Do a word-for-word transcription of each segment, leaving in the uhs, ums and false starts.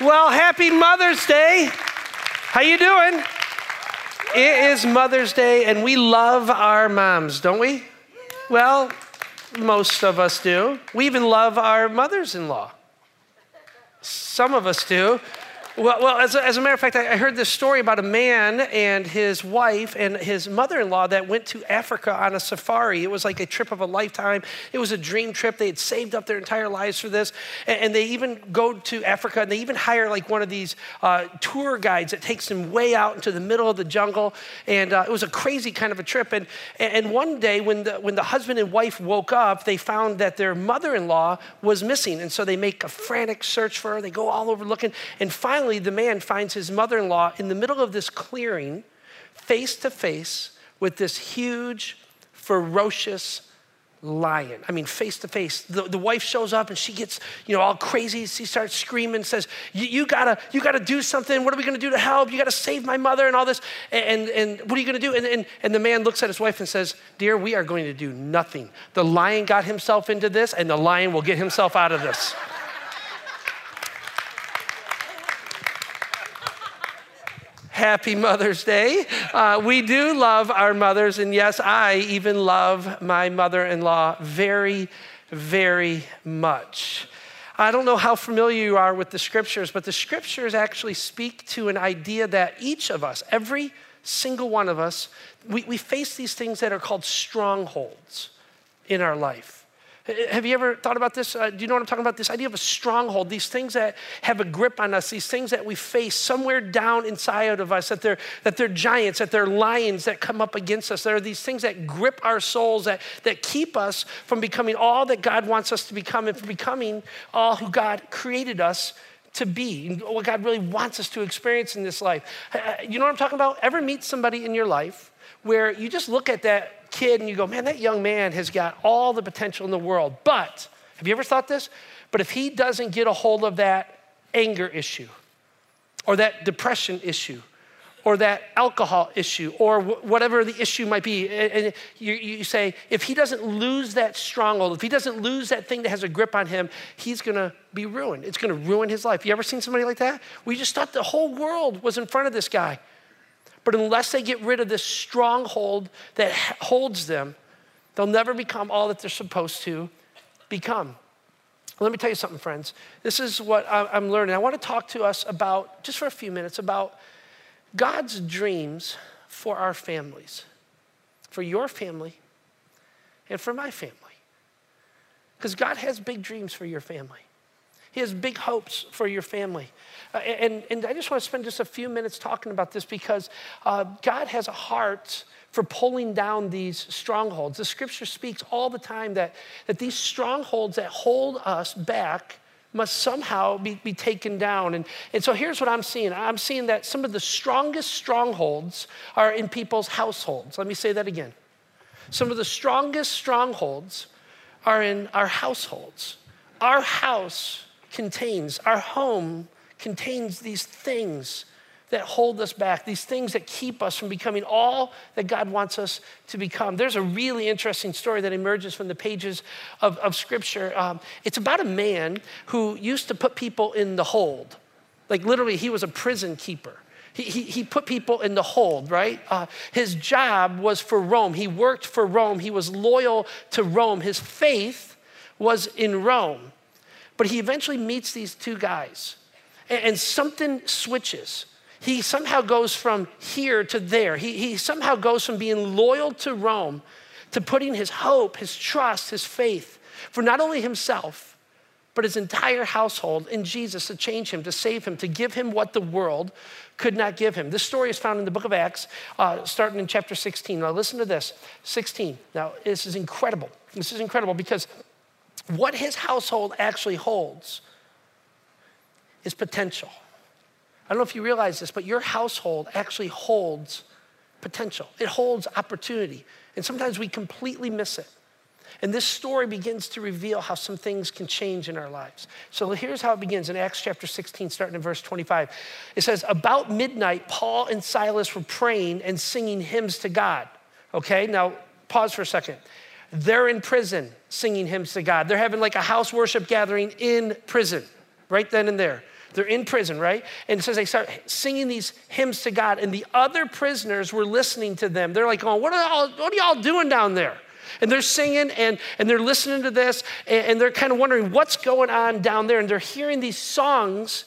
Well, happy Mother's Day. How you doing? It is Mother's Day, and we love our moms, don't we? Well, most of us do. We even love our mothers-in-law. Some of us do. Well, well as, a, as a matter of fact, I heard this story about a man and his wife and his mother-in-law that went to Africa on a safari. It was like a trip of a lifetime. It was a dream trip. They had saved up their entire lives for this. And, and they even go to Africa, and they even hire like one of these uh, tour guides that takes them way out into the middle of the jungle. And uh, it was a crazy kind of a trip. And, and one day when the, when the husband and wife woke up, they found that their mother-in-law was missing. And so they make a frantic search for her. They go all over looking, and finally, the man finds his mother-in-law in the middle of this clearing, face to face with this huge, ferocious lion. I mean, face to face. The, the wife shows up and she gets, you know, all crazy. She starts screaming, says, you gotta, you gotta do something. What are we gonna do to help? You gotta save my mother and all this. And, and, and what are you gonna do? And, and, and the man looks at his wife and says, dear, we are going to do nothing. The lion got himself into this, and the lion will get himself out of this. Happy Mother's Day. Uh, we do love our mothers, and yes, I even love my mother-in-law very, very much. I don't know how familiar you are with the scriptures, but the scriptures actually speak to an idea that each of us, every single one of us, we, we face these things that are called strongholds in our life. Have you ever thought about this? Uh, do you know what I'm talking about? This idea of a stronghold, these things that have a grip on us, these things that we face somewhere down inside of us, that they're, that they're giants, that they're lions that come up against us. There are these things that grip our souls, that, that keep us from becoming all that God wants us to become and from becoming all who God created us to be, and what God really wants us to experience in this life. Uh, you know what I'm talking about? Ever meet somebody in your life where you just look at that kid and you go, man, that young man has got all the potential in the world. But, have you ever thought this? But if he doesn't get a hold of that anger issue, or that depression issue, or that alcohol issue, or wh- whatever the issue might be, and, and you, you say, if he doesn't lose that stronghold, if he doesn't lose that thing that has a grip on him, he's gonna be ruined. It's gonna ruin his life. You ever seen somebody like that? We just thought the whole world was in front of this guy. But unless they get rid of this stronghold that holds them, they'll never become all that they're supposed to become. Let me tell you something, friends. This is what I'm learning. I want to talk to us about, just for a few minutes, about God's dreams for our families, for your family and for my family. Because God has big dreams for your family. He has big hopes for your family. Uh, and, and I just want to spend just a few minutes talking about this because uh, God has a heart for pulling down these strongholds. The scripture speaks all the time that, that these strongholds that hold us back must somehow be, be taken down. And, and so here's what I'm seeing. I'm seeing that some of the strongest strongholds are in people's households. Let me say that again. Some of the strongest strongholds are in our households. Our house contains, our home contains these things that hold us back, these things that keep us from becoming all that God wants us to become. There's a really interesting story that emerges from the pages of, of scripture. Um, it's about a man who used to put people in the hold. Like literally, he was a prison keeper. He, he, he put people in the hold, right? Uh, his job was for Rome. He worked for Rome. He was loyal to Rome. His faith was in Rome. But he eventually meets these two guys, and something switches. He somehow goes from here to there. He, he somehow goes from being loyal to Rome to putting his hope, his trust, his faith for not only himself, but his entire household in Jesus to change him, to save him, to give him what the world could not give him. This story is found in the book of Acts, uh, starting in chapter sixteen. Now listen to this, sixteen. Now this is incredible. This is incredible because what his household actually holds is potential. I don't know if you realize this, but your household actually holds potential. It holds opportunity. And sometimes we completely miss it. And this story begins to reveal how some things can change in our lives. So here's how it begins in Acts chapter sixteen, starting in verse twenty-five. It says, about midnight, Paul and Silas were praying and singing hymns to God. Okay, now pause for a second. They're in prison singing hymns to God. They're having like a house worship gathering in prison right then and there. They're in prison, right? And it says they start singing these hymns to God, and the other prisoners were listening to them. They're like, oh, what are y'all, what are y'all doing down there? And they're singing, and, and they're listening to this, and, and they're kind of wondering what's going on down there. And they're hearing these songs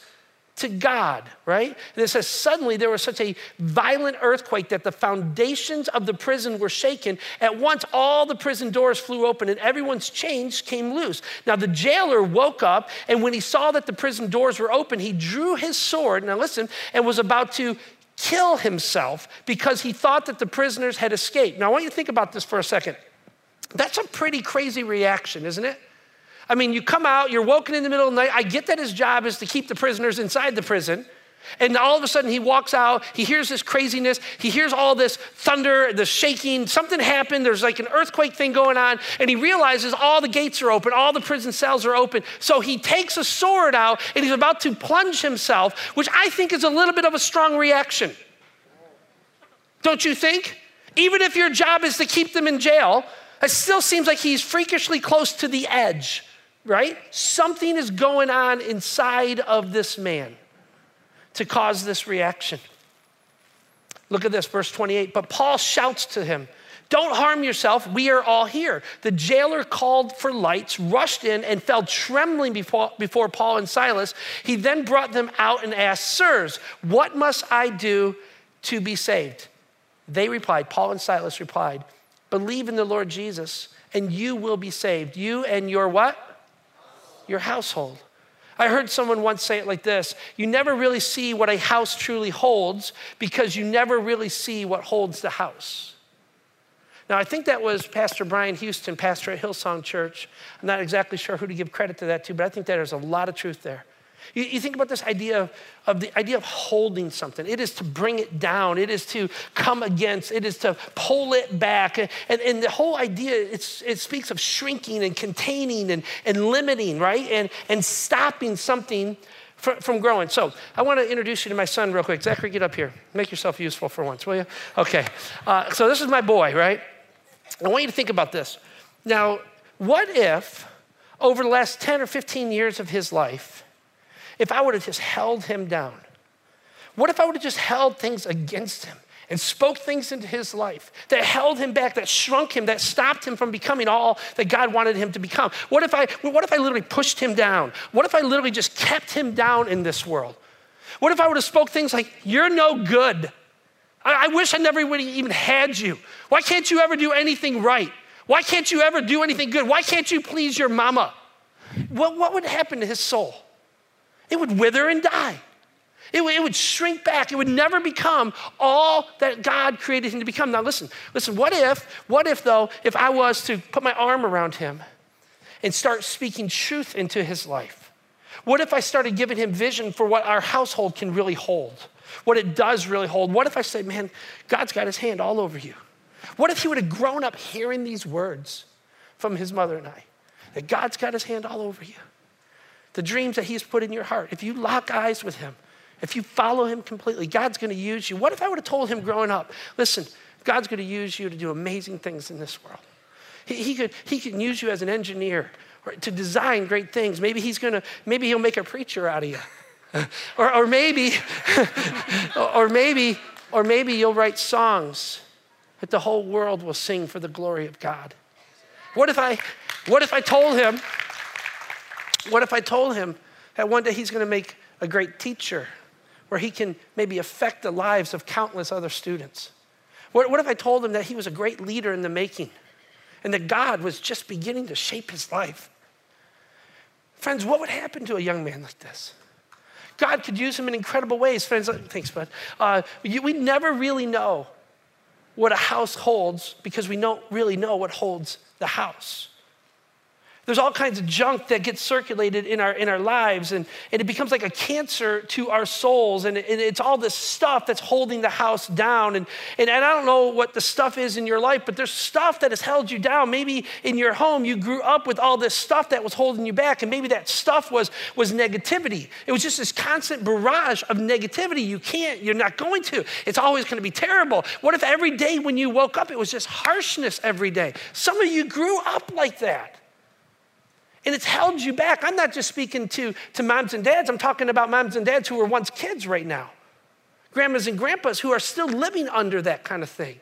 to God, right? And it says, suddenly there was such a violent earthquake that the foundations of the prison were shaken. At once, all the prison doors flew open and everyone's chains came loose. Now the jailer woke up, and when he saw that the prison doors were open, he drew his sword, now listen, and was about to kill himself because he thought that the prisoners had escaped. Now I want you to think about this for a second. That's a pretty crazy reaction, isn't it? I mean, you come out, you're woken in the middle of the night. I get that his job is to keep the prisoners inside the prison. And all of a sudden he walks out, he hears this craziness, he hears all this thunder, the shaking, something happened, there's like an earthquake thing going on, and he realizes all the gates are open, all the prison cells are open. So he takes a sword out and he's about to plunge himself, which I think is a little bit of a strong reaction. Don't you think? Even if your job is to keep them in jail, it still seems like he's freakishly close to the edge. Right? Something is going on inside of this man to cause this reaction. Look at this, verse twenty-eight. But Paul shouts to him, "Don't harm yourself. We are all here." The jailer called for lights, rushed in, and fell trembling before, before Paul and Silas. He then brought them out and asked, "Sirs, what must I do to be saved?" They replied, Paul and Silas replied, "Believe in the Lord Jesus, and you will be saved. You and your what? Your household." I heard someone once say it like this: you never really see what a house truly holds because you never really see what holds the house. Now, I think that was Pastor Brian Houston, pastor at Hillsong Church. I'm not exactly sure who to give credit to that to, but I think that there's a lot of truth there. You, you think about this idea of, of the idea of holding something. It is to bring it down. It is to come against. It is to pull it back. And, and the whole idea, it's, it speaks of shrinking and containing and, and limiting, right? And, and stopping something from, from growing. So I want to introduce you to my son real quick. Zachary, get up here. Make yourself useful for once, will you? Okay. Uh, so this is my boy, right? I want you to think about this. Now, what if over the last ten or fifteen years of his life, if I would have just held him down? What if I would have just held things against him and spoke things into his life that held him back, that shrunk him, that stopped him from becoming all that God wanted him to become? What if I, what if I literally pushed him down? What if I literally just kept him down in this world? What if I would have spoke things like, "You're no good. I, I wish I never would have even had you. Why can't you ever do anything right? Why can't you ever do anything good? Why can't you please your mama?" What, what would happen to his soul? It would wither and die. It, it would shrink back. It would never become all that God created him to become. Now listen, listen, what if, what if though, if I was to put my arm around him and start speaking truth into his life? What if I started giving him vision for what our household can really hold? What it does really hold? What if I said, "Man, God's got his hand all over you"? What if he would have grown up hearing these words from his mother and I? That God's got his hand all over you. The dreams that he's put in your heart, if you lock eyes with him, if you follow him completely, God's going to use you. What if I would have told him growing up, "Listen, God's going to use you to do amazing things in this world. He, he could he can use you as an engineer or to design great things. Maybe he's going to, maybe he'll make a preacher out of you, or or maybe, or maybe, or maybe you'll write songs that the whole world will sing for the glory of God." What if I, what if I told him? What if I told him that one day he's going to make a great teacher where he can maybe affect the lives of countless other students? What, what if I told him that he was a great leader in the making and that God was just beginning to shape his life? Friends, what would happen to a young man like this? God could use him in incredible ways. Friends, thanks, bud. Uh, you, we never really know what a house holds because we don't really know what holds the house. There's all kinds of junk that gets circulated in our, in our lives, and, and it becomes like a cancer to our souls, and, it, and it's all this stuff that's holding the house down. And, and, and I don't know what the stuff is in your life, but there's stuff that has held you down. Maybe in your home, you grew up with all this stuff that was holding you back, and maybe that stuff was, was negativity. It was just this constant barrage of negativity. You can't, you're not going to. It's always going to be terrible. What if every day when you woke up, it was just harshness every day? Some of you grew up like that. And it's held you back. I'm not just speaking to, to moms and dads. I'm talking about moms and dads who were once kids right now. Grandmas and grandpas who are still living under that kind of thing.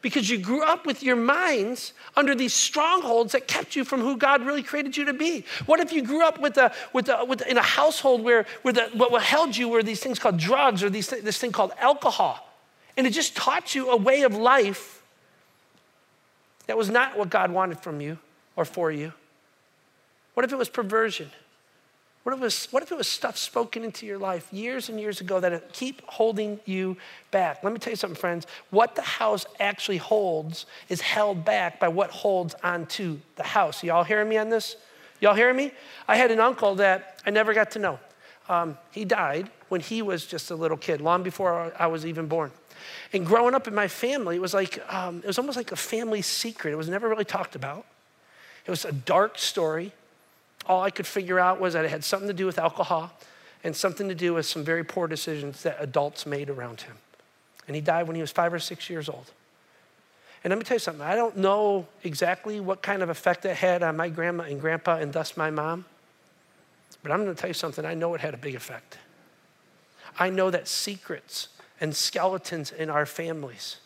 Because you grew up with your minds under these strongholds that kept you from who God really created you to be. What if you grew up with a, with a, with a, in a household where, where the, what held you were these things called drugs or these, this thing called alcohol? And it just taught you a way of life that was not what God wanted from you or for you. What if it was perversion? What if it was, what if it was stuff spoken into your life years and years ago that keep holding you back? Let me tell you something, friends. What the house actually holds is held back by what holds onto the house. Y'all hearing me on this? Y'all hearing me? I had an uncle that I never got to know. Um, he died when he was just a little kid, long before I was even born. And growing up in my family, it was like, um, it was almost like a family secret. It was never really talked about. It was a dark story. All I could figure out was that it had something to do with alcohol and something to do with some very poor decisions that adults made around him. And he died when he was five or six years old. And let me tell you something. I don't know exactly what kind of effect it had on my grandma and grandpa and thus my mom. But I'm going to tell you something. I know it had a big effect. I know that secrets and skeletons in our families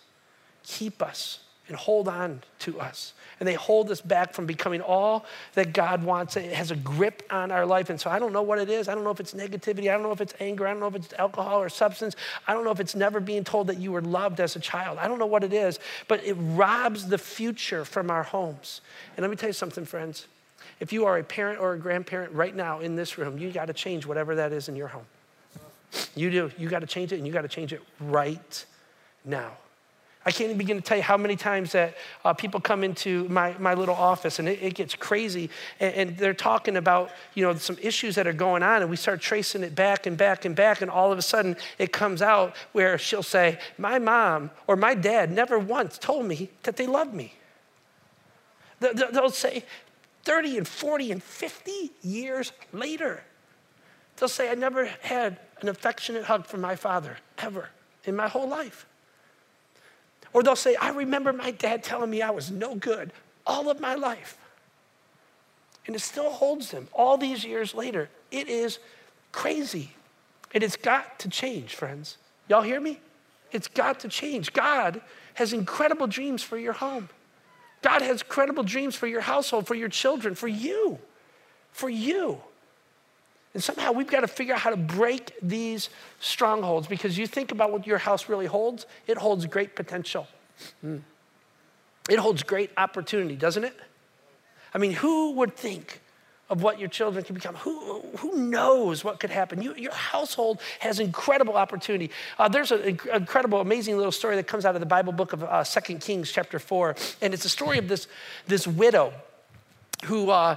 keep us and hold on to us. And they hold us back from becoming all that God wants. It has a grip on our life. And so I don't know what it is. I don't know if it's negativity. I don't know if it's anger. I don't know if it's alcohol or substance. I don't know if it's never being told that you were loved as a child. I don't know what it is, but it robs the future from our homes. And let me tell you something, friends. If you are a parent or a grandparent right now in this room, you got to change whatever that is in your home. You do. You got to change it, and you got to change it right now. I can't even begin to tell you how many times that uh, people come into my, my little office, and it, it gets crazy, and, and they're talking about, you know, some issues that are going on, and we start tracing it back and back and back, and all of a sudden it comes out where she'll say, my mom or my dad never once told me that they loved me. They'll say thirty and forty and fifty years later. They'll say, I never had an affectionate hug from my father ever in my whole life. Or they'll say, I remember my dad telling me I was no good all of my life. And it still holds them all these years later. It is crazy. And it's got to change, friends. Y'all hear me? It's got to change. God has incredible dreams for your home. God has incredible dreams for your household, for your children, for you, for you. And somehow we've got to figure out how to break these strongholds, because you think about what your house really holds, it holds great potential. Mm. It holds great opportunity, doesn't it? I mean, who would think of what your children can become? Who, who knows what could happen? You, your household has incredible opportunity. Uh, there's an incredible, amazing little story that comes out of the Bible book of uh, Second Kings chapter four. And it's a story of this, this widow who... Uh,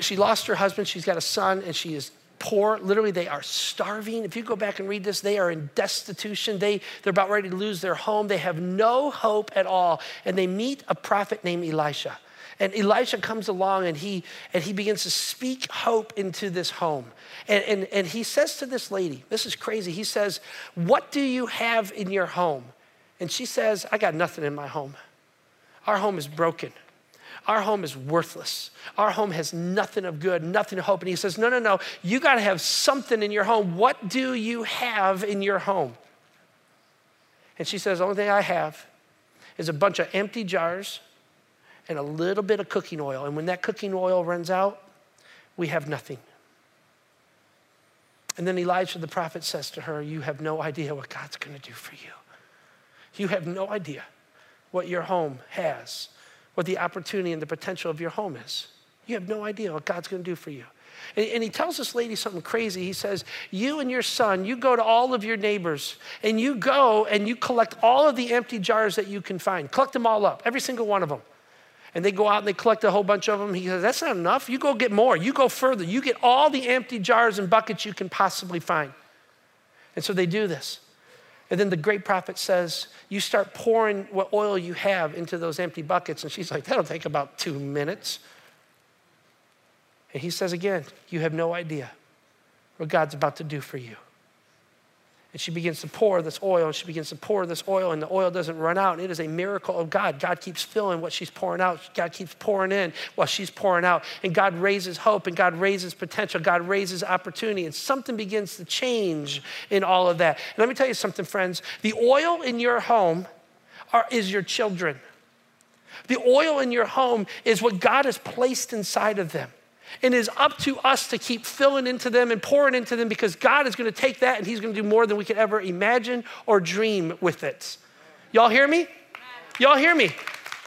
She lost her husband, she's got a son, and she is poor. Literally, they are starving. If you go back and read this, they are in destitution. They, they're about ready to lose their home. They have no hope at all. And they meet a prophet named Elisha. And Elisha comes along, and he, and he begins to speak hope into this home. And, and, and he says to this lady, this is crazy, he says, what do you have in your home? And she says, I got nothing in my home. Our home is broken. Our home is worthless. Our home has nothing of good, nothing of hope. And he says, no, no, no, you got to have something in your home. What do you have in your home? And she says, the only thing I have is a bunch of empty jars and a little bit of cooking oil. And when that cooking oil runs out, we have nothing. And then Elijah the prophet says to her, you have no idea what God's going to do for you. You have no idea what your home has, what the opportunity and the potential of your home is. You have no idea what God's going to do for you. And, and he tells this lady something crazy. He says, you and your son, you go to all of your neighbors, and you go and you collect all of the empty jars that you can find. Collect them all up, every single one of them. And they go out and they collect a whole bunch of them. He says, that's not enough. You go get more. You go further. You get all the empty jars and buckets you can possibly find. And so they do this. And then the great prophet says, you start pouring what oil you have into those empty buckets. And she's like, that'll take about two minutes. And he says again, you have no idea what God's about to do for you. And she begins to pour this oil, and she begins to pour this oil, and the oil doesn't run out. And it is a miracle of God. God keeps filling what she's pouring out. God keeps pouring in while she's pouring out. And God raises hope, and God raises potential. God raises opportunity. And something begins to change in all of that. And let me tell you something, friends. The oil in your home are, is your children. The oil in your home is what God has placed inside of them. And it is up to us to keep filling into them and pouring into them, because God is going to take that and he's going to do more than we could ever imagine or dream with it. Y'all hear me? Y'all hear me?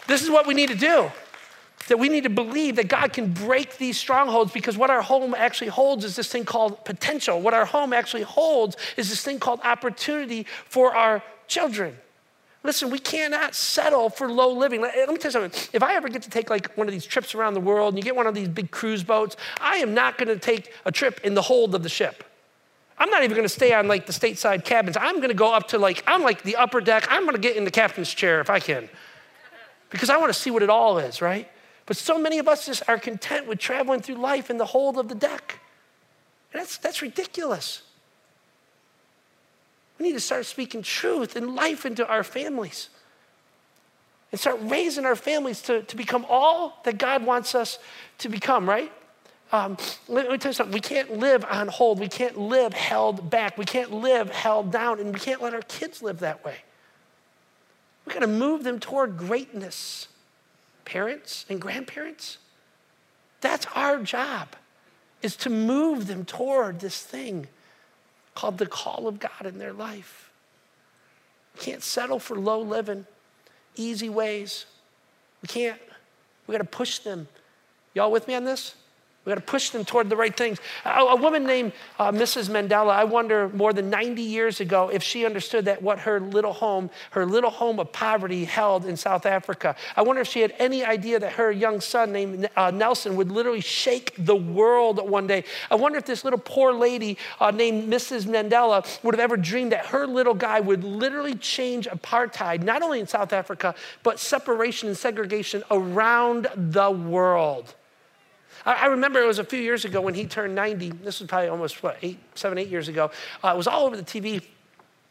This is what we need to do. That we need to believe that God can break these strongholds, because what our home actually holds is this thing called potential. What our home actually holds is this thing called opportunity for our children. Listen, we cannot settle for low living. Let me tell you something. If I ever get to take like one of these trips around the world, and you get one of these big cruise boats, I am not going to take a trip in the hold of the ship. I'm not even going to stay on like the stateside cabins. I'm going to go up to like, I'm like the upper deck. I'm going to get in the captain's chair if I can, because I want to see what it all is, right? But so many of us just are content with traveling through life in the hold of the deck. And that's, that's ridiculous. We need to start speaking truth and life into our families and start raising our families to, to become all that God wants us to become, right? Um, let me tell you something. We can't live on hold. We can't live held back. We can't live held down, and we can't let our kids live that way. We've got to move them toward greatness, parents and grandparents. That's our job, is to move them toward this thing called the call of God in their life. We can't settle for low living, easy ways. We can't. We got to push them. Y'all with me on this? We got to push them toward the right things. A, a woman named uh, Missus Mandela, I wonder more than ninety years ago if she understood that what her little home, her little home of poverty held in South Africa. I wonder if she had any idea that her young son named uh, Nelson would literally shake the world one day. I wonder if this little poor lady uh, named Missus Mandela would have ever dreamed that her little guy would literally change apartheid, not only in South Africa, but separation and segregation around the world. I remember it was a few years ago when he turned ninety. This was probably almost, what, eight, seven, eight years ago. Uh, it was all over the T V.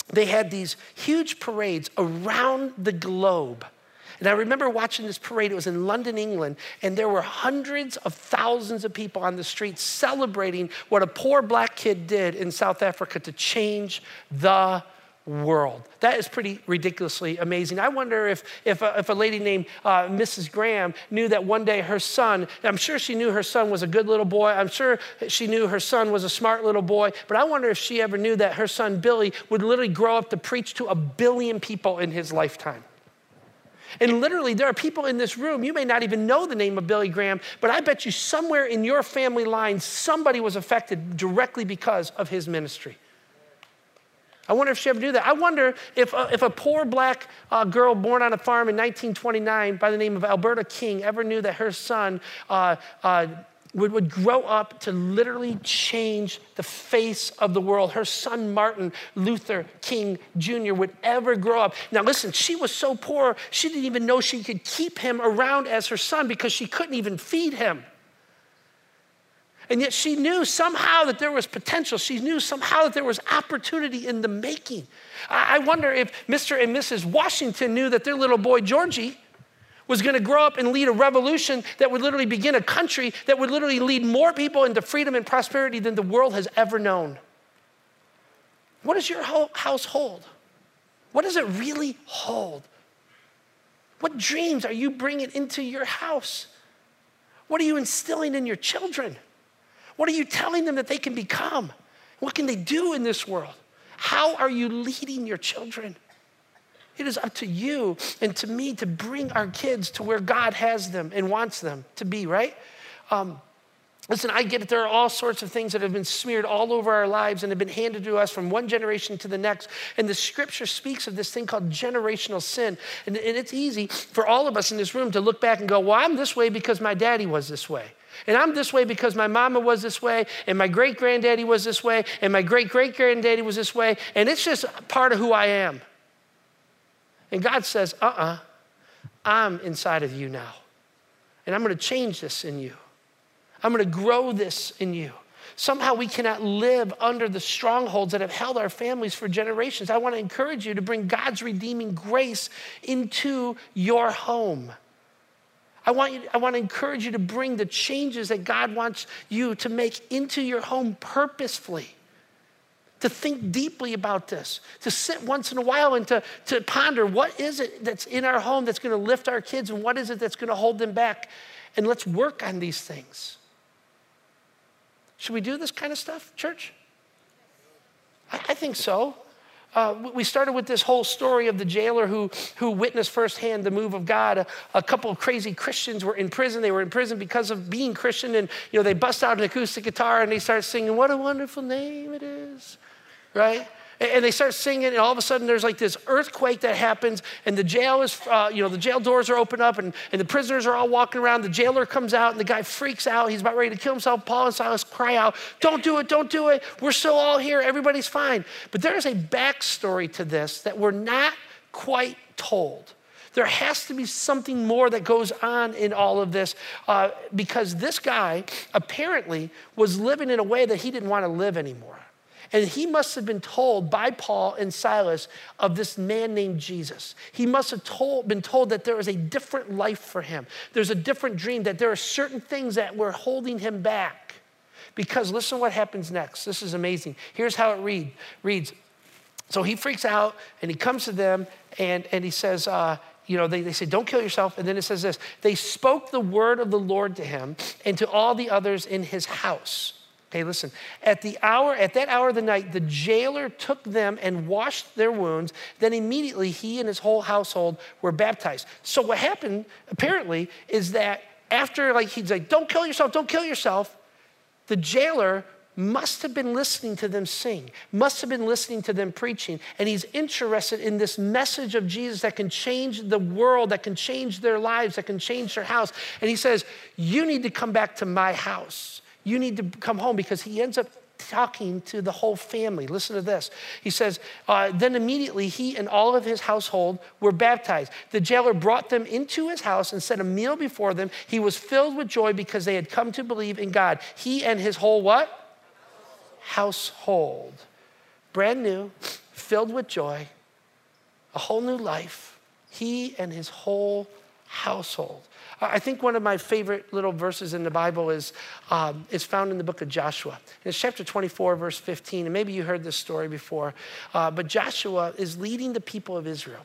They had these huge parades around the globe. And I remember watching this parade. It was in London, England, and there were hundreds of thousands of people on the streets celebrating what a poor black kid did in South Africa to change the world. That is pretty ridiculously amazing. I wonder if, if, a, if a lady named uh, Missus Graham knew that one day her son, I'm sure she knew her son was a good little boy. I'm sure she knew her son was a smart little boy. But I wonder if she ever knew that her son, Billy, would literally grow up to preach to a billion people in his lifetime. And literally, there are people in this room, you may not even know the name of Billy Graham, but I bet you somewhere in your family line, somebody was affected directly because of his ministry. I wonder if she ever knew that. I wonder if, uh, if a poor black uh, girl born on a farm in nineteen twenty-nine by the name of Alberta King ever knew that her son uh, uh, would, would grow up to literally change the face of the world. Her son, Martin Luther King Junior, would ever grow up. Now listen, she was so poor, she didn't even know she could keep him around as her son because she couldn't even feed him. And yet she knew somehow that there was potential. She knew somehow that there was opportunity in the making. I wonder if Mister and Missus Washington knew that their little boy, Georgie, was going to grow up and lead a revolution that would literally begin a country that would literally lead more people into freedom and prosperity than the world has ever known. What does your house hold? What does it really hold? What dreams are you bringing into your house? What are you instilling in your children? What are you telling them that they can become? What can they do in this world? How are you leading your children? It is up to you and to me to bring our kids to where God has them and wants them to be, right? Um, listen, I get it. There are all sorts of things that have been smeared all over our lives and have been handed to us from one generation to the next. And the scripture speaks of this thing called generational sin. And, and it's easy for all of us in this room to look back and go, well, I'm this way because my daddy was this way. And I'm this way because my mama was this way, and my great-granddaddy was this way, and my great-great-granddaddy was this way, and it's just part of who I am. And God says, uh-uh, I'm inside of you now, and I'm going to change this in you. I'm going to grow this in you. Somehow we cannot live under the strongholds that have held our families for generations. I want to encourage you to bring God's redeeming grace into your home. I want, you, I want to encourage you to bring the changes that God wants you to make into your home purposefully, to think deeply about this, to sit once in a while and to, to ponder what is it that's in our home that's going to lift our kids and what is it that's going to hold them back. And let's work on these things. Should we do this kind of stuff, church? I, I think so. Uh, we started with this whole story of the jailer who, who witnessed firsthand the move of God. A, a couple of crazy Christians were in prison. They were in prison because of being Christian. And, you know, they bust out an acoustic guitar and they start singing, "What a Wonderful Name It Is," right? And, and they start singing, and all of a sudden there's like this earthquake that happens, and the jail is, uh, you know, the jail doors are open up, and, and the prisoners are all walking around. The jailer comes out, and the guy freaks out. He's about ready to kill himself. Paul and Silas cry out, "Don't do it, don't do it. We're still all here. Everybody's fine." But there is a backstory to this that we're not quite told. There has to be something more that goes on in all of this, uh, because this guy apparently was living in a way that he didn't want to live anymore. And he must have been told by Paul and Silas of this man named Jesus. He must have told, been told that there is a different life for him. There's a different dream, that there are certain things that were holding him back. Because listen what happens next. This is amazing. Here's how it read, reads. So he freaks out, and he comes to them, and, and he says, uh, you know, they, they say, "Don't kill yourself." And then it says this. They spoke the word of the Lord to him and to all the others in his house. Okay, listen, at the hour, at that hour of the night, the jailer took them and washed their wounds. Then immediately he and his whole household were baptized. So what happened, apparently, is that after, like, he's like, "Don't kill yourself, don't kill yourself," the jailer must have been listening to them sing, must have been listening to them preaching, and he's interested in this message of Jesus that can change the world, that can change their lives, that can change their house. And he says, "You need to come back to my house. You need to come home," because he ends up talking to the whole family. Listen to this. He says, uh, then immediately he and all of his household were baptized. The jailer brought them into his house and set a meal before them. He was filled with joy because they had come to believe in God. He and his whole what? Household. Brand new, filled with joy, a whole new life. He and his whole household. I think one of my favorite little verses in the Bible is, um, is found in the book of Joshua. And it's chapter twenty-four, verse fifteen. And maybe you heard this story before. Uh, but Joshua is leading the people of Israel.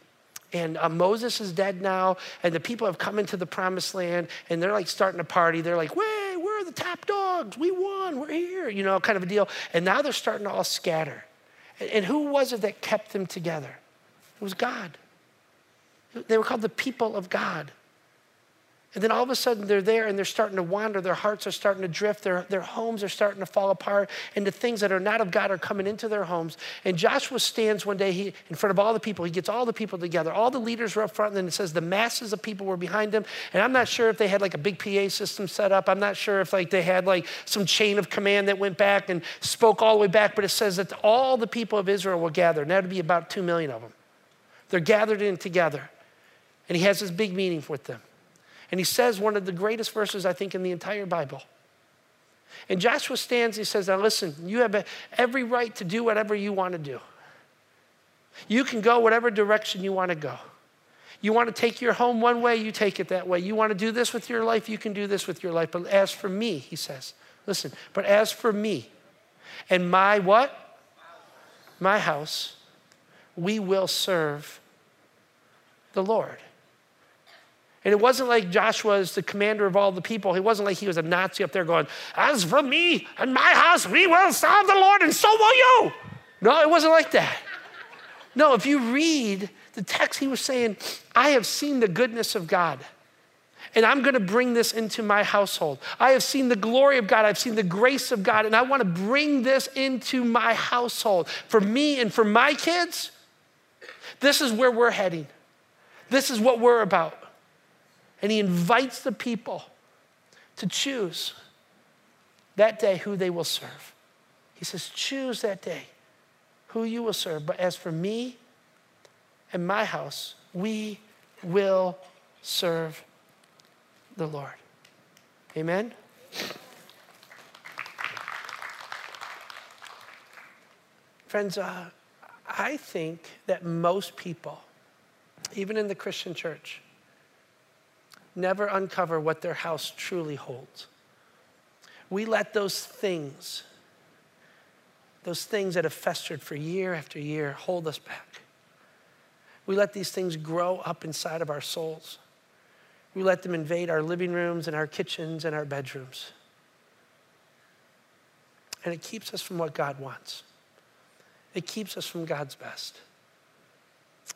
And uh, Moses is dead now. And the people have come into the promised land. And they're like starting a party. They're like, "Way, we're the top dogs. We won. We're here." You know, kind of a deal. And now they're starting to all scatter. And, and who was it that kept them together? It was God. They were called the people of God. And then all of a sudden they're there and they're starting to wander. Their hearts are starting to drift. Their, their homes are starting to fall apart. And the things that are not of God are coming into their homes. And Joshua stands one day he, in front of all the people. He gets all the people together. All the leaders were up front. And then it says the masses of people were behind them. And I'm not sure if they had like a big P A system set up. I'm not sure if like they had like some chain of command that went back and spoke all the way back. But it says that all the people of Israel were gathered. And that would be about two million of them. They're gathered in together. And he has this big meeting with them. And he says one of the greatest verses, I think, in the entire Bible. And Joshua stands and he says, "Now listen, you have every right to do whatever you want to do. You can go whatever direction you want to go. You want to take your home one way, you take it that way. You want to do this with your life, you can do this with your life. But as for me," he says, listen, "but as for me and my what? My house, we will serve the Lord." And it wasn't like Joshua is the commander of all the people. It wasn't like he was a Nazi up there going, "As for me and my house, we will serve the Lord, and so will you." No, it wasn't like that. No, if you read the text, he was saying, "I have seen the goodness of God, and I'm going to bring this into my household. I have seen the glory of God. I've seen the grace of God, and I want to bring this into my household. For me and for my kids, this is where we're heading. This is what we're about." And he invites the people to choose that day who they will serve. He says, "Choose that day who you will serve. But as for me and my house, we will serve the Lord." Amen? Friends, uh, I think that most people, even in the Christian church, never uncover what their house truly holds. We let those things, those things that have festered for year after year, hold us back. We let these things grow up inside of our souls. We let them invade our living rooms and our kitchens and our bedrooms. And it keeps us from what God wants. It keeps us from God's best.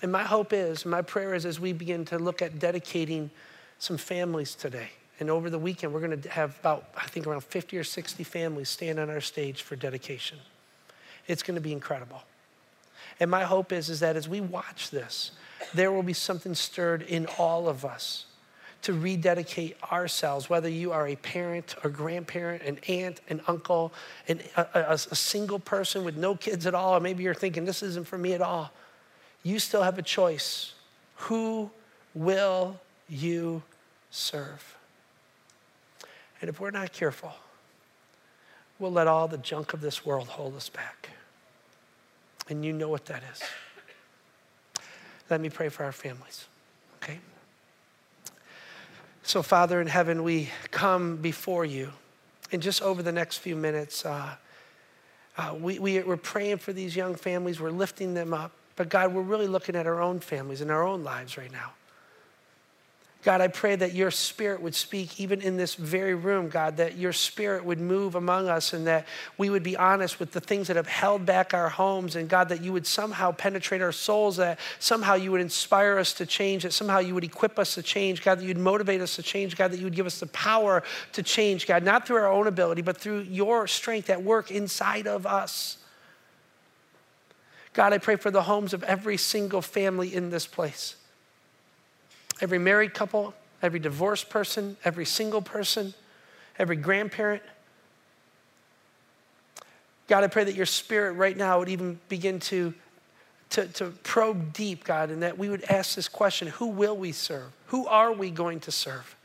And my hope is, my prayer is, as we begin to look at dedicating some families today, and over the weekend, we're gonna have about, I think around fifty or sixty families stand on our stage for dedication. It's gonna be incredible. And my hope is, is that as we watch this, there will be something stirred in all of us to rededicate ourselves, whether you are a parent or grandparent, an aunt, an uncle, an, a, a, a single person with no kids at all, or maybe you're thinking, this isn't for me at all. You still have a choice. Who will you serve? And if we're not careful, we'll let all the junk of this world hold us back. And you know what that is. Let me pray for our families, okay? So Father in heaven, we come before you. And just over the next few minutes, uh, uh, we, we, we're praying for these young families. We're lifting them up. But God, we're really looking at our own families and our own lives right now. God, I pray that your spirit would speak even in this very room, God, that your spirit would move among us and that we would be honest with the things that have held back our homes. And God, that you would somehow penetrate our souls, that somehow you would inspire us to change, that somehow you would equip us to change. God, that you'd motivate us to change. God, that you would give us the power to change, God, not through our own ability, but through your strength at work inside of us. God, I pray for the homes of every single family in this place. Every married couple, every divorced person, every single person, every grandparent. God, I pray that your spirit right now would even begin to, to, to probe deep, God, and that we would ask this question, who will we serve? Who are we going to serve?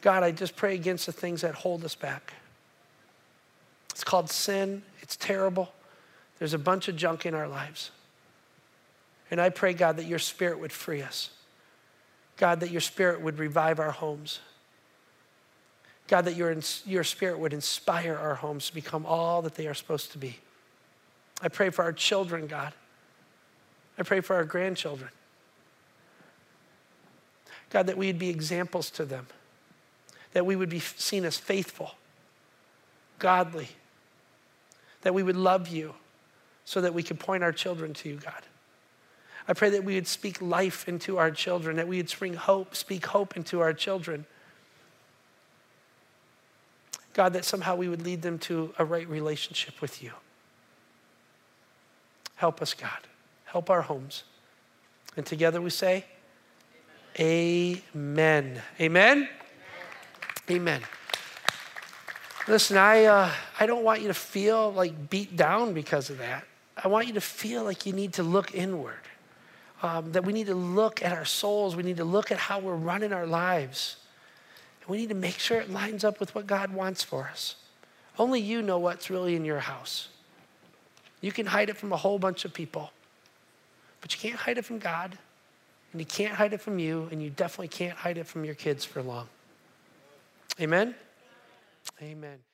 God, I just pray against the things that hold us back. It's called sin. It's terrible. There's a bunch of junk in our lives. And I pray, God, that your spirit would free us. God, that your spirit would revive our homes. God, that your, your spirit would inspire our homes to become all that they are supposed to be. I pray for our children, God. I pray for our grandchildren. God, that we would be examples to them. That we would be seen as faithful, godly. That we would love you so that we could point our children to you, God. I pray that we would speak life into our children, that we would spring hope, speak hope into our children. God, that somehow we would lead them to a right relationship with you. Help us, God. Help our homes. And together we say, amen. Amen. Amen? Amen. Amen. Listen, I, uh, I don't want you to feel like beat down because of that. I want you to feel like you need to look inward. Um, that we need to look at our souls. We need to look at how we're running our lives. And we need to make sure it lines up with what God wants for us. Only you know what's really in your house. You can hide it from a whole bunch of people, but you can't hide it from God, and you can't hide it from you, and you definitely can't hide it from your kids for long. Amen? Amen.